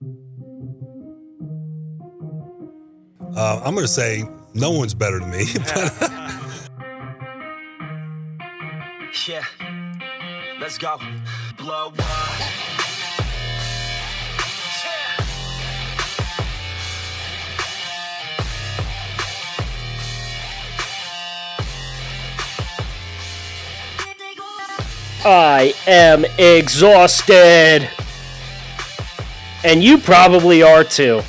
I'm going to say no one's better than me. Yeah, let's go. Blow up. I am exhausted. And you probably are too.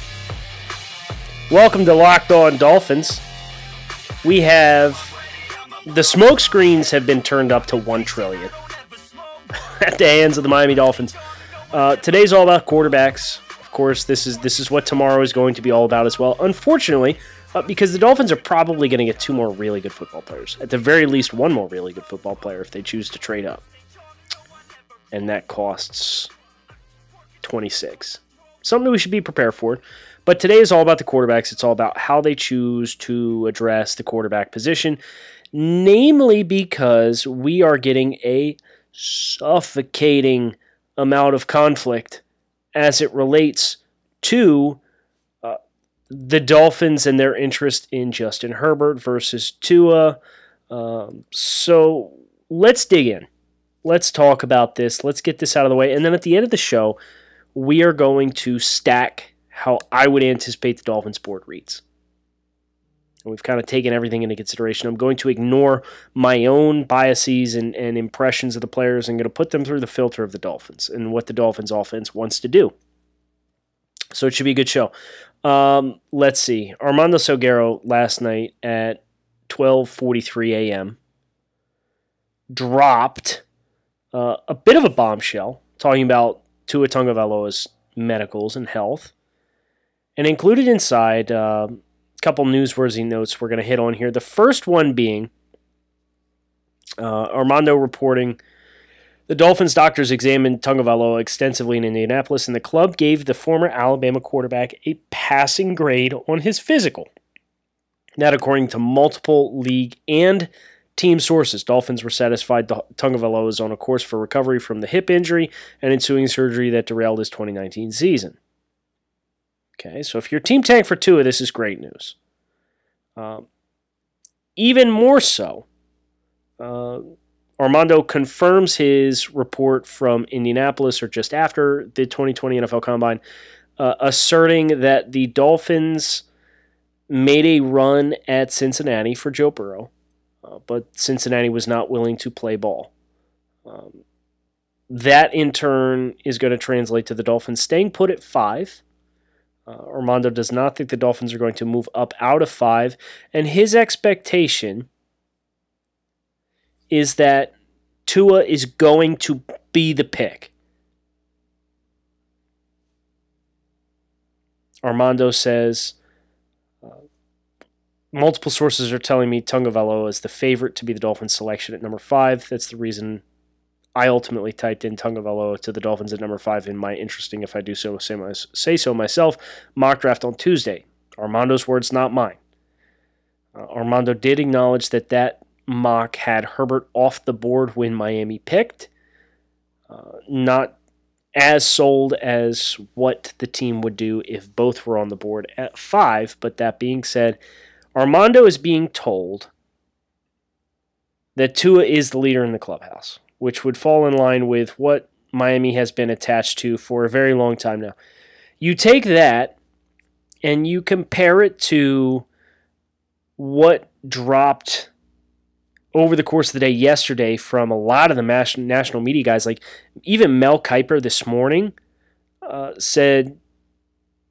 Welcome to Locked On Dolphins. We have... The smoke screens have been turned up to 1 trillion at the hands of the Miami Dolphins. Today's all about quarterbacks. Of course, this is what tomorrow is going to be all about as well. Unfortunately, because the Dolphins are probably going to get 2 more really good football players. At the very least, 1 more really good football player if they choose to trade up. And that costs 26. Something we should be prepared for. But today is all about the quarterbacks. It's all about how they choose to address the quarterback position, namely because we are getting a suffocating amount of conflict as it relates to the Dolphins and their interest in Justin Herbert versus Tua. So let's dig in. Let's talk about this. Let's get this out of the way. And then at the end of the show, we are going to stack how I would anticipate the Dolphins board reads. And we've kind of taken everything into consideration. I'm going to ignore my own biases and impressions of the players. I'm going to put them through the filter of the Dolphins and what the Dolphins offense wants to do. So it should be a good show. Let's see. Armando Salguero last night at 12:43 a.m. dropped a bit of a bombshell talking about Tua Tagovailoa's medicals and health. And included inside, a couple newsworthy notes we're going to hit on here. The first one being Armando reporting, the Dolphins' doctors examined Tagovailoa extensively in Indianapolis, and the club gave the former Alabama quarterback a passing grade on his physical. That according to multiple league and team sources. Dolphins were satisfied Tagovailoa is on a course for recovery from the hip injury and ensuing surgery that derailed his 2019 season. Okay, so if your team tanked for Tua, this is great news. Even more so, Armando confirms his report from Indianapolis or just after the 2020 NFL Combine, asserting that the Dolphins made a run at Cincinnati for Joe Burrow, but Cincinnati was not willing to play ball. That, in turn, is going to translate to the Dolphins staying put at 5. Armando does not think the Dolphins are going to move up out of 5, and his expectation is that Tua is going to be the pick. Armando says, multiple sources are telling me Tagovailoa is the favorite to be the Dolphins selection at number 5. That's the reason I ultimately typed in Tagovailoa to the Dolphins at number 5 in my interesting, if I do so, say so myself, mock draft on Tuesday. Armando's words, not mine. Armando did acknowledge that mock had Herbert off the board when Miami picked. Not as sold as what the team would do if both were on the board at 5, but that being said, Armando is being told that Tua is the leader in the clubhouse, which would fall in line with what Miami has been attached to for a very long time now. You take that and you compare it to what dropped over the course of the day yesterday from a lot of the national media guys. Like even Mel Kiper this morning said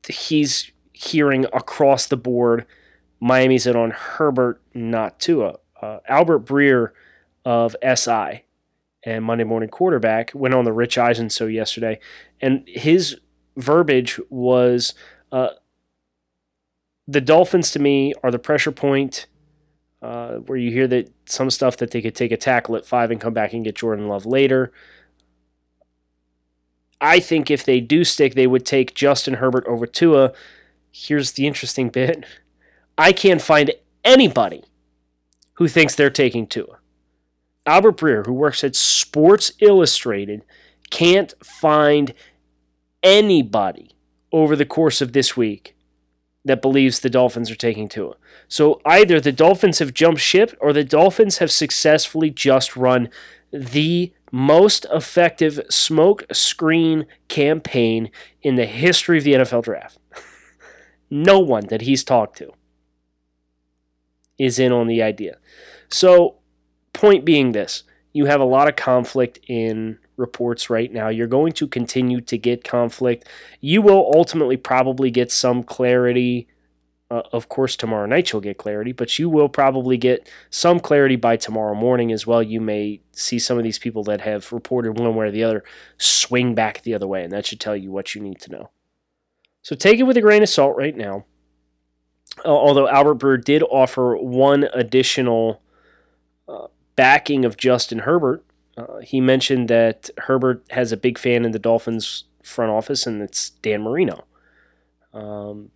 he's hearing across the board, Miami said on Herbert, not Tua. Albert Breer of SI and Monday Morning Quarterback went on the Rich Eisen Show yesterday, and his verbiage was, the Dolphins to me are the pressure point, where you hear that some stuff that they could take a tackle at 5 and come back and get Jordan Love later. I think if they do stick, they would take Justin Herbert over Tua. Here's the interesting bit. I can't find anybody who thinks they're taking Tua. Albert Breer, who works at Sports Illustrated, can't find anybody over the course of this week that believes the Dolphins are taking Tua. So either the Dolphins have jumped ship or the Dolphins have successfully just run the most effective smoke screen campaign in the history of the NFL draft. No one that he's talked to is in on the idea. So point being this, you have a lot of conflict in reports right now. You're going to continue to get conflict. You will ultimately probably get some clarity. Of course, tomorrow night you'll get clarity, but you will probably get some clarity by tomorrow morning as well. You may see some of these people that have reported one way or the other swing back the other way, and that should tell you what you need to know. So take it with a grain of salt right now, although Albert Breer did offer one additional backing of Justin Herbert. He mentioned that Herbert has a big fan in the Dolphins front office, and it's Dan Marino. Breer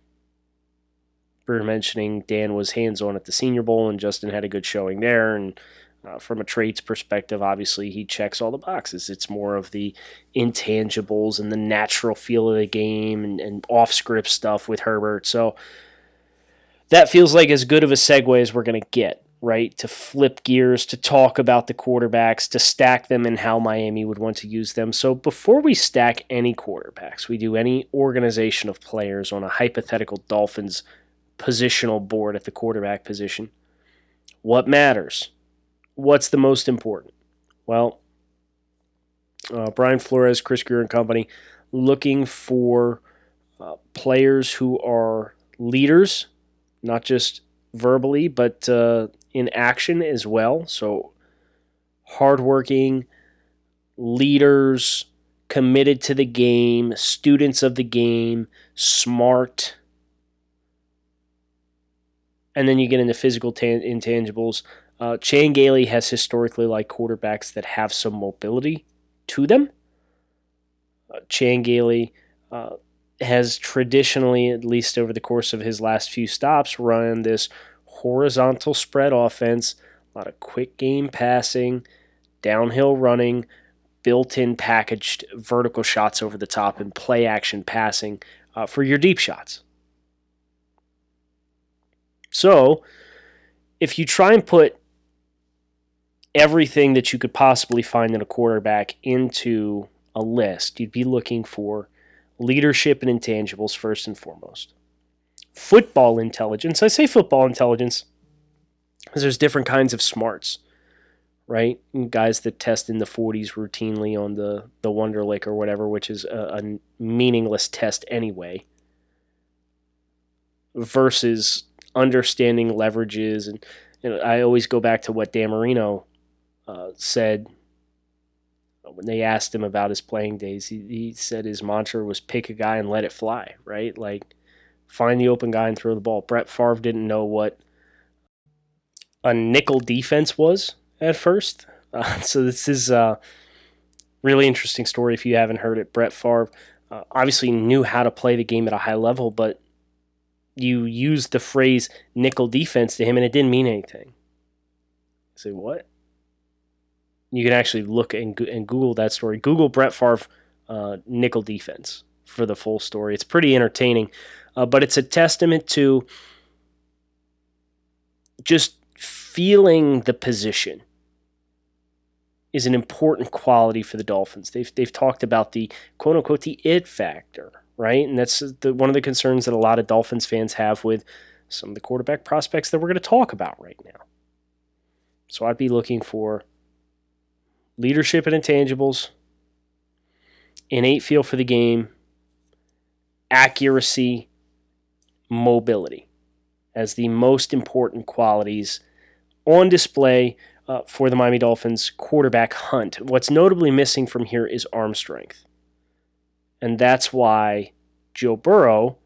mentioning Dan was hands-on at the Senior Bowl, and Justin had a good showing there. And from a traits perspective, obviously, he checks all the boxes. It's more of the intangibles and the natural feel of the game and off-script stuff with Herbert. So that feels like as good of a segue as we're going to get, right, to flip gears, to talk about the quarterbacks, to stack them and how Miami would want to use them. So before we stack any quarterbacks, we do any organization of players on a hypothetical Dolphins positional board at the quarterback position. What matters? What's the most important? Well, Brian Flores, Chris Greer and company looking for players who are leaders, not just verbally, but in action as well. So hardworking, leaders, committed to the game, students of the game, smart. And then you get into physical intangibles. Chan Gailey has historically liked quarterbacks that have some mobility to them. Chan Gailey has traditionally, at least over the course of his last few stops, run this horizontal spread offense, a lot of quick game passing, downhill running, built-in packaged vertical shots over the top, and play-action passing for your deep shots. So, if you try and put everything that you could possibly find in a quarterback into a list, you'd be looking for leadership and intangibles first and foremost. Football intelligence. I say football intelligence because there's different kinds of smarts, right? And guys that test in the 40s routinely on the Wonderlic or whatever, which is a meaningless test anyway, versus understanding leverages. And I always go back to what Dan Marino said when they asked him about his playing days. He said his mantra was pick a guy and let it fly, right? Like find the open guy and throw the ball. Brett Favre didn't know what a nickel defense was at first. So this is a really interesting story if you haven't heard it. Brett Favre obviously knew how to play the game at a high level, but you used the phrase nickel defense to him and it didn't mean anything. I say, what? You can actually look and Google that story. Google Brett Favre nickel defense for the full story. It's pretty entertaining, but it's a testament to just feeling the position is an important quality for the Dolphins. They've talked about the quote-unquote the it factor, right? And that's one of the concerns that a lot of Dolphins fans have with some of the quarterback prospects that we're going to talk about right now. So I'd be looking for leadership and intangibles, innate feel for the game, accuracy, mobility as the most important qualities on display for the Miami Dolphins quarterback hunt. What's notably missing from here is arm strength. And that's why Joe Burrow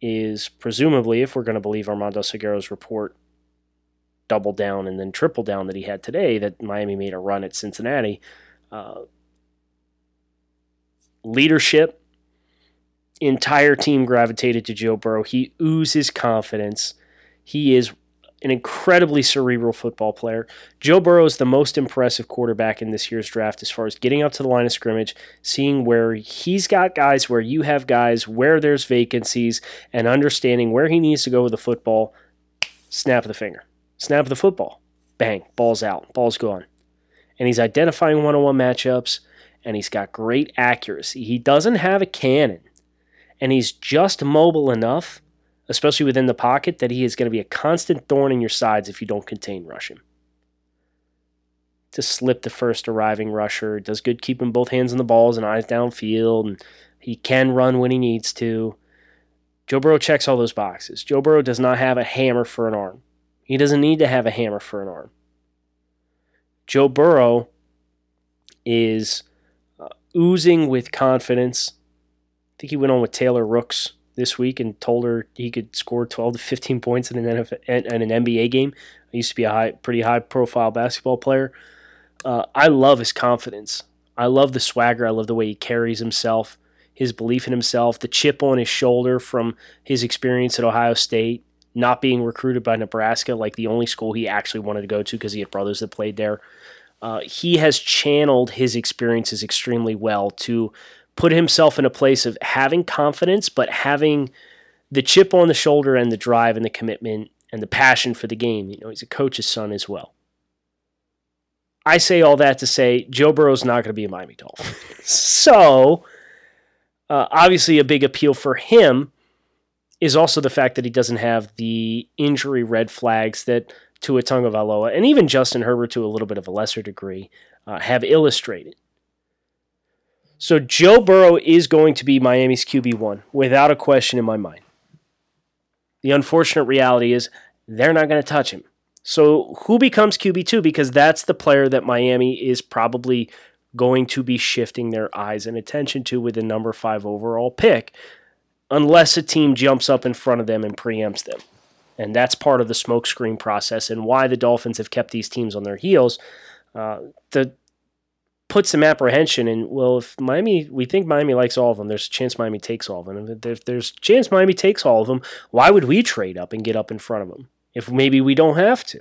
is presumably, if we're going to believe Armando Salguero's report, double down and then triple down that he had today, that Miami made a run at Cincinnati. Leadership, entire team gravitated to Joe Burrow. He oozes confidence. He is an incredibly cerebral football player. Joe Burrow is the most impressive quarterback in this year's draft as far as getting out to the line of scrimmage, seeing where he's got guys, where you have guys, where there's vacancies, and understanding where he needs to go with the football. Snap of the finger. Snap of the football. Bang. Ball's out. Ball's gone. And he's identifying one-on-one matchups, and he's got great accuracy. He doesn't have a cannon, and he's just mobile enough, especially within the pocket, that he is going to be a constant thorn in your sides if you don't contain rush him. To slip the first arriving rusher, does good keeping both hands on the balls and eyes downfield, and he can run when he needs to. Joe Burrow checks all those boxes. Joe Burrow does not have a hammer for an arm. He doesn't need to have a hammer for an arm. Joe Burrow is oozing with confidence. I think he went on with Taylor Rooks this week and told her he could score 12 to 15 points in an NBA game. He used to be a pretty high-profile basketball player. I love his confidence. I love the swagger. I love the way he carries himself, his belief in himself, the chip on his shoulder from his experience at Ohio State, not being recruited by Nebraska, like the only school he actually wanted to go to because he had brothers that played there. He has channeled his experiences extremely well to put himself in a place of having confidence, but having the chip on the shoulder and the drive and the commitment and the passion for the game. You know, he's a coach's son as well. I say all that to say Joe Burrow's not going to be a Miami Dolphin. So obviously a big appeal for him is also the fact that he doesn't have the injury red flags that Tua Tagovailoa and even Justin Herbert, to a little bit of a lesser degree, have illustrated. So Joe Burrow is going to be Miami's QB1, without a question in my mind. The unfortunate reality is they're not going to touch him. So who becomes QB2? Because that's the player that Miami is probably going to be shifting their eyes and attention to with the number 5 overall pick, unless a team jumps up in front of them and preempts them. And that's part of the smokescreen process and why the Dolphins have kept these teams on their heels. That puts some apprehension in, well, if Miami, we think Miami likes all of them, there's a chance Miami takes all of them. If there's a chance Miami takes all of them, why would we trade up and get up in front of them if maybe we don't have to?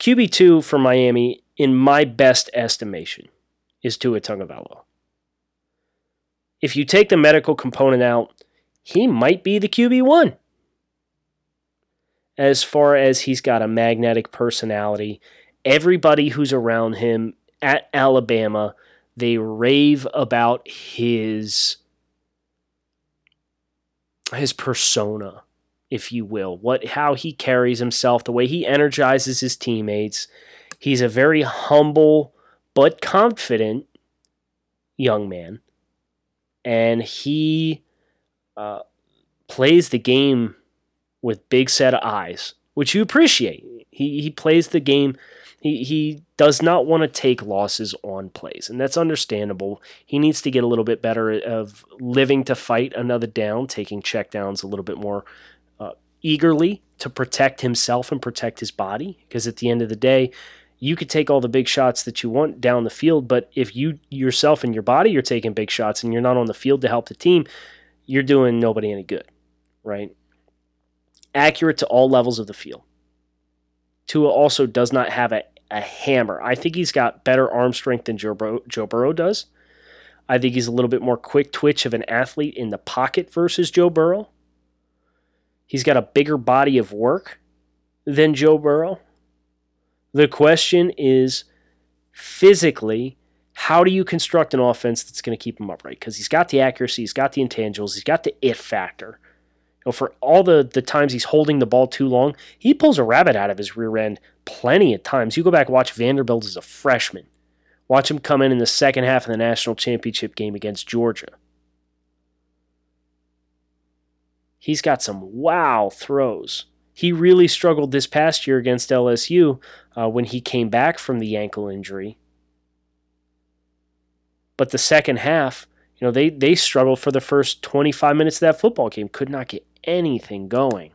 QB2 for Miami, in my best estimation, is Tua Tagovailoa. If you take the medical component out, he might be the QB1. As far as he's got a magnetic personality, everybody who's around him at Alabama, they rave about his persona, if you will, how he carries himself, the way he energizes his teammates. He's a very humble but confident young man. And he plays the game with big set of eyes, which you appreciate. He plays the game. He does not want to take losses on plays, and that's understandable. He needs to get a little bit better of living to fight another down, taking checkdowns a little bit more eagerly to protect himself and protect his body, because at the end of the day, you could take all the big shots that you want down the field, but if you yourself and your body are taking big shots and you're not on the field to help the team, you're doing nobody any good, right? Accurate to all levels of the field. Tua also does not have a hammer. I think he's got better arm strength than Joe Burrow does. I think he's a little bit more quick twitch of an athlete in the pocket versus Joe Burrow. He's got a bigger body of work than Joe Burrow. The question is, physically, how do you construct an offense that's going to keep him upright? Because he's got the accuracy, he's got the intangibles, he's got the it factor. You know, for all the times he's holding the ball too long, he pulls a rabbit out of his rear end plenty of times. You go back and watch Vanderbilt as a freshman. Watch him come in the second half of the national championship game against Georgia. He's got some wow throws. He really struggled this past year against LSU when he came back from the ankle injury. But the second half, you know, they struggled for the first 25 minutes of that football game. Could not get anything going.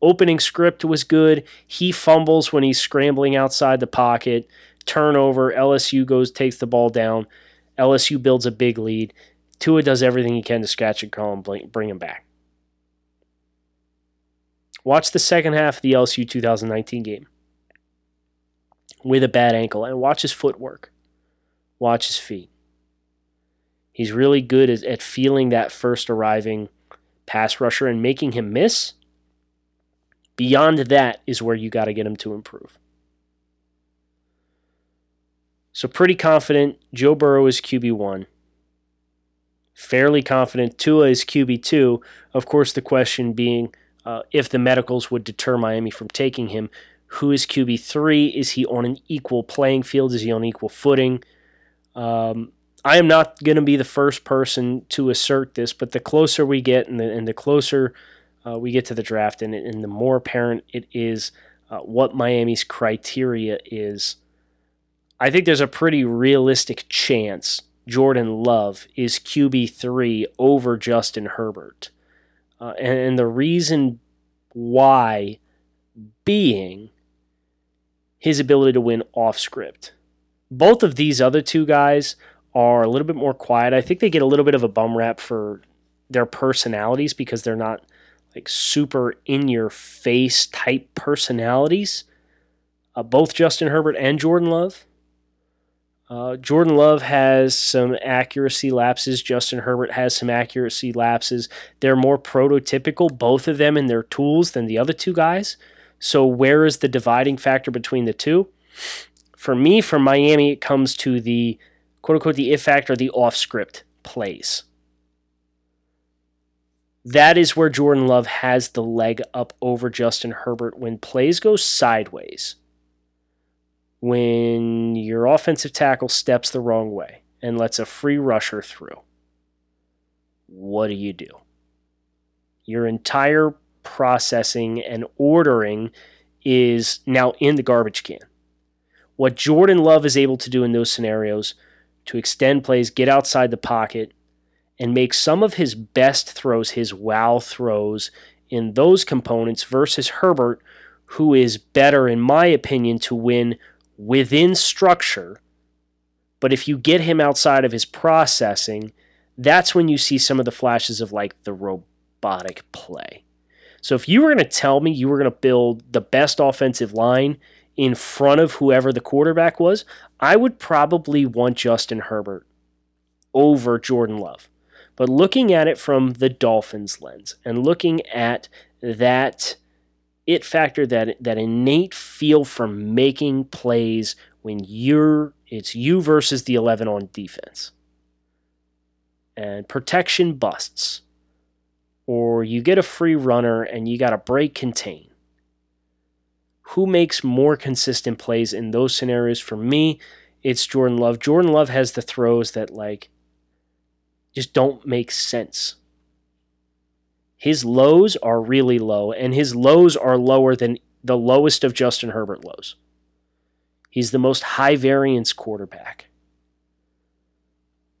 Opening script was good. He fumbles when he's scrambling outside the pocket. Turnover. LSU takes the ball down. LSU builds a big lead. Tua does everything he can to scratch and call and bring him back. Watch the second half of the LSU 2019 game with a bad ankle and watch his footwork. Watch his feet. He's really good at feeling that first arriving pass rusher and making him miss. Beyond that is where you got to get him to improve. So pretty confident Joe Burrow is QB1. Fairly confident Tua is QB2. Of course, the question being if the medicals would deter Miami from taking him. Who is QB3? Is he on an equal playing field? Is he on equal footing? I am not going to be the first person to assert this, but the closer we get and the closer we get to the draft and the more apparent it is what Miami's criteria is, I think there's a pretty realistic chance Jordan Love is QB3 over Justin Herbert. And the reason why being his ability to win off script. Both of these other two guys are a little bit more quiet. I think they get a little bit of a bum rap for their personalities because they're not like super in-your-face type personalities. Both Justin Herbert and Jordan Love. Jordan Love has some accuracy lapses. Justin Herbert has some accuracy lapses. They're more prototypical, both of them, in their tools than the other two guys. So where is the dividing factor between the two? For me, for Miami, it comes to the quote-unquote the if factor, the off-script plays. That is where Jordan Love has the leg up over Justin Herbert when plays go sideways. When your offensive tackle steps the wrong way and lets a free rusher through, what do? Your entire processing and ordering is now in the garbage can. What Jordan Love is able to do in those scenarios to extend plays, get outside the pocket, and make some of his best throws, his wow throws, in those components versus Herbert, who is better, in my opinion, to win within structure, but if you get him outside of his processing, that's when you see some of the flashes of like the robotic play. So if you were going to tell me you were going to build the best offensive line in front of whoever the quarterback was, I would probably want Justin Herbert over Jordan Love. But looking at it from the Dolphins lens and looking at that it factor, that innate feel for making plays when it's you versus the 11 on defense. And protection busts. Or you get a free runner and you got to break contain. Who makes more consistent plays in those scenarios? For me, it's Jordan Love. Jordan Love has the throws that like just don't make sense. His lows are really low, and his lows are lower than the lowest of Justin Herbert lows. He's the most high-variance quarterback.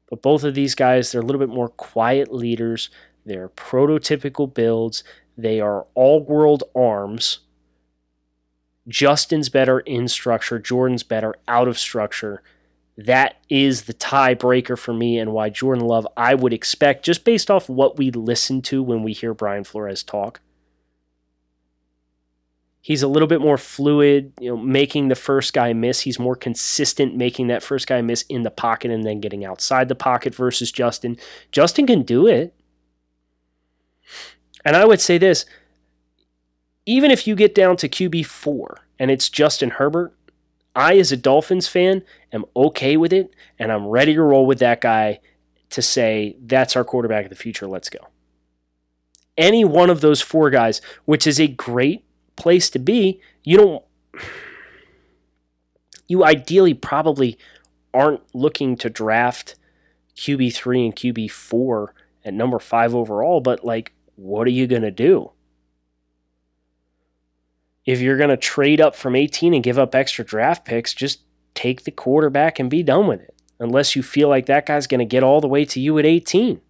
But both of these guys, they're a little bit more quiet leaders. They're prototypical builds. They are all-world arms. Justin's better in structure. Jordan's better out of structure. That is the tiebreaker for me and why Jordan Love, I would expect, just based off what we listen to when we hear Brian Flores talk. He's a little bit more fluid, making the first guy miss. He's more consistent making that first guy miss in the pocket and then getting outside the pocket versus Justin. Justin can do it. And I would say this, even if you get down to QB4 and it's Justin Herbert, I, as a Dolphins fan, am okay with it, and I'm ready to roll with that guy to say, that's our quarterback of the future, let's go. Any one of those four guys, which is a great place to be, you ideally probably aren't looking to draft QB3 and QB4 at number 5 overall, but like, what are you going to do? If you're going to trade up from 18 and give up extra draft picks, just take the quarterback and be done with it, unless you feel like that guy's going to get all the way to you at 18.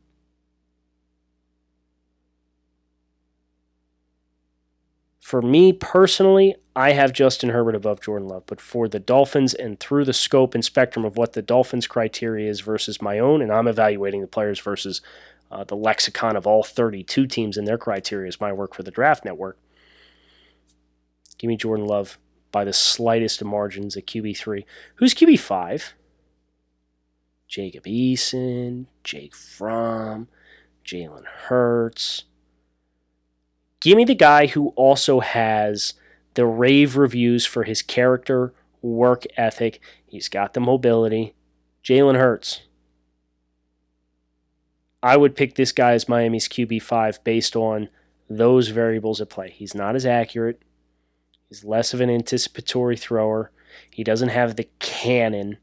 For me personally, I have Justin Herbert above Jordan Love, but for the Dolphins and through the scope and spectrum of what the Dolphins' criteria is versus my own, and I'm evaluating the players versus the lexicon of all 32 teams and their criteria is my work for the Draft Network, Give me Jordan Love by the slightest of margins at QB3. Who's QB5? Jacob Eason, Jake Fromm, Jalen Hurts. Give me the guy who also has the rave reviews for his character, work ethic. He's got the mobility. Jalen Hurts. I would pick this guy as Miami's QB5 based on those variables at play. He's not as accurate. He's less of an anticipatory thrower. He doesn't have the cannon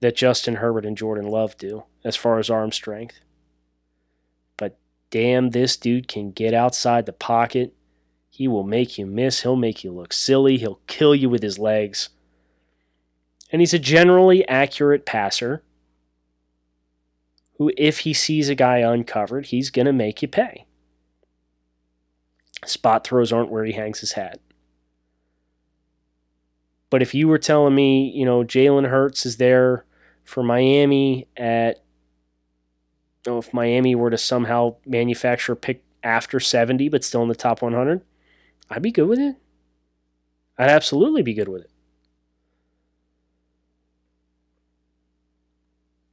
that Justin Herbert and Jordan Love do as far as arm strength. But damn, this dude can get outside the pocket. He will make you miss. He'll make you look silly. He'll kill you with his legs. And he's a generally accurate passer who, if he sees a guy uncovered, he's going to make you pay. Spot throws aren't where he hangs his hat. But if you were telling me, you know, Jalen Hurts is there for Miami at, you know, if Miami were to somehow manufacture a pick after 70 but still in the top 100, I'd be good with it. I'd absolutely be good with it.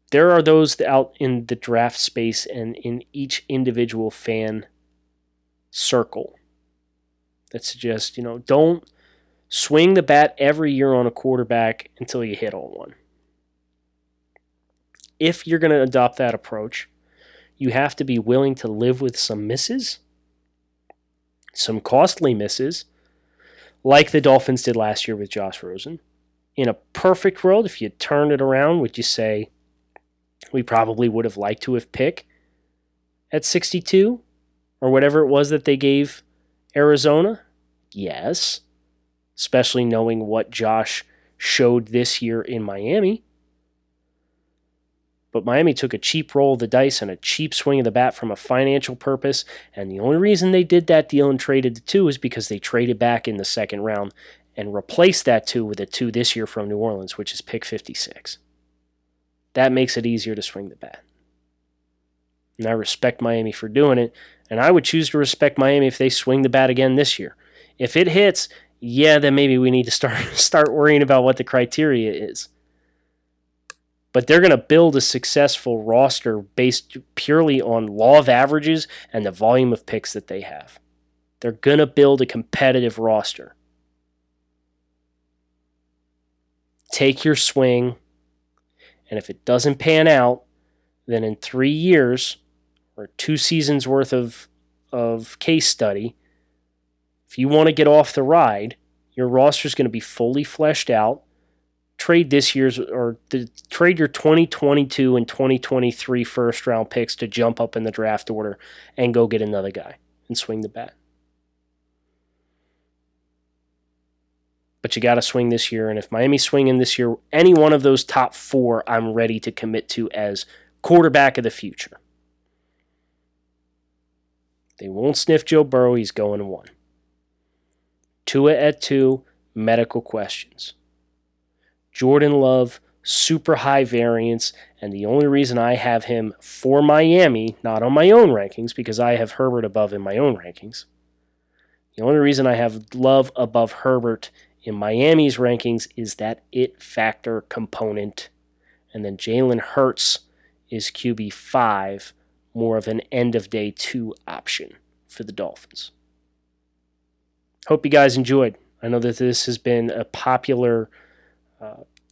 There are those out in the draft space and in each individual fan circle that suggest, you know, don't swing the bat every year on a quarterback until you hit on one. If you're going to adopt that approach, you have to be willing to live with some misses, some costly misses, like the Dolphins did last year with Josh Rosen. In a perfect world, if you turned it around, would you say, we probably would have liked to have picked at 62 or whatever it was that they gave Arizona? Yes, especially knowing what Josh showed this year in Miami. But Miami took a cheap roll of the dice and a cheap swing of the bat from a financial purpose, and the only reason they did that deal and traded the 2 is because they traded back in the second round and replaced that 2 with a 2 this year from New Orleans, which is pick 56. That makes it easier to swing the bat. And I respect Miami for doing it, and I would choose to respect Miami if they swing the bat again this year. If it hits, yeah, then maybe we need to start worrying about what the criteria is. But they're going to build a successful roster based purely on law of averages and the volume of picks that they have. They're going to build a competitive roster. Take your swing. And if it doesn't pan out, then in 3 years or 2 seasons worth of case study, if you want to get off the ride, your roster is going to be fully fleshed out. Trade your 2022 and 2023 first round picks to jump up in the draft order and go get another guy and swing the bat. But you got to swing this year, and if Miami's swinging this year, any one of those top 4 I'm ready to commit to as quarterback of the future. They won't sniff Joe Burrow. He's going 1. Tua at 2, medical questions. Jordan Love, super high variance, and the only reason I have him for Miami, not on my own rankings, because I have Herbert above in my own rankings. The only reason I have Love above Herbert in Miami's rankings is that it factor component. And then Jalen Hurts is QB5, more of an end-of-day 2 option for the Dolphins. Hope you guys enjoyed. I know that this has been a popular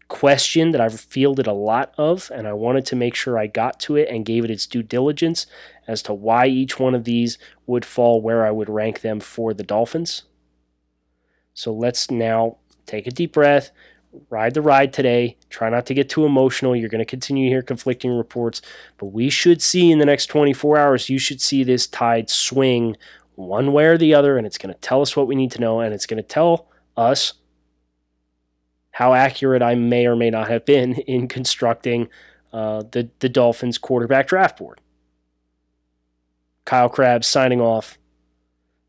question that I've fielded a lot of, and I wanted to make sure I got to it and gave it its due diligence as to why each one of these would fall where I would rank them for the Dolphins. So let's now take a deep breath, ride the ride today, try not to get too emotional. You're going to continue to hear conflicting reports, but we should see in the next 24 hours, you should see this tide swing one way or the other, and it's going to tell us what we need to know, and it's going to tell us how accurate I may or may not have been in constructing the Dolphins quarterback draft board. Kyle Crabb signing off.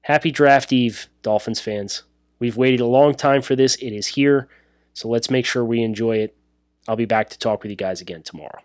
Happy draft eve, Dolphins fans. We've waited a long time for this. It is here, so let's make sure we enjoy it. I'll be back to talk with you guys again tomorrow.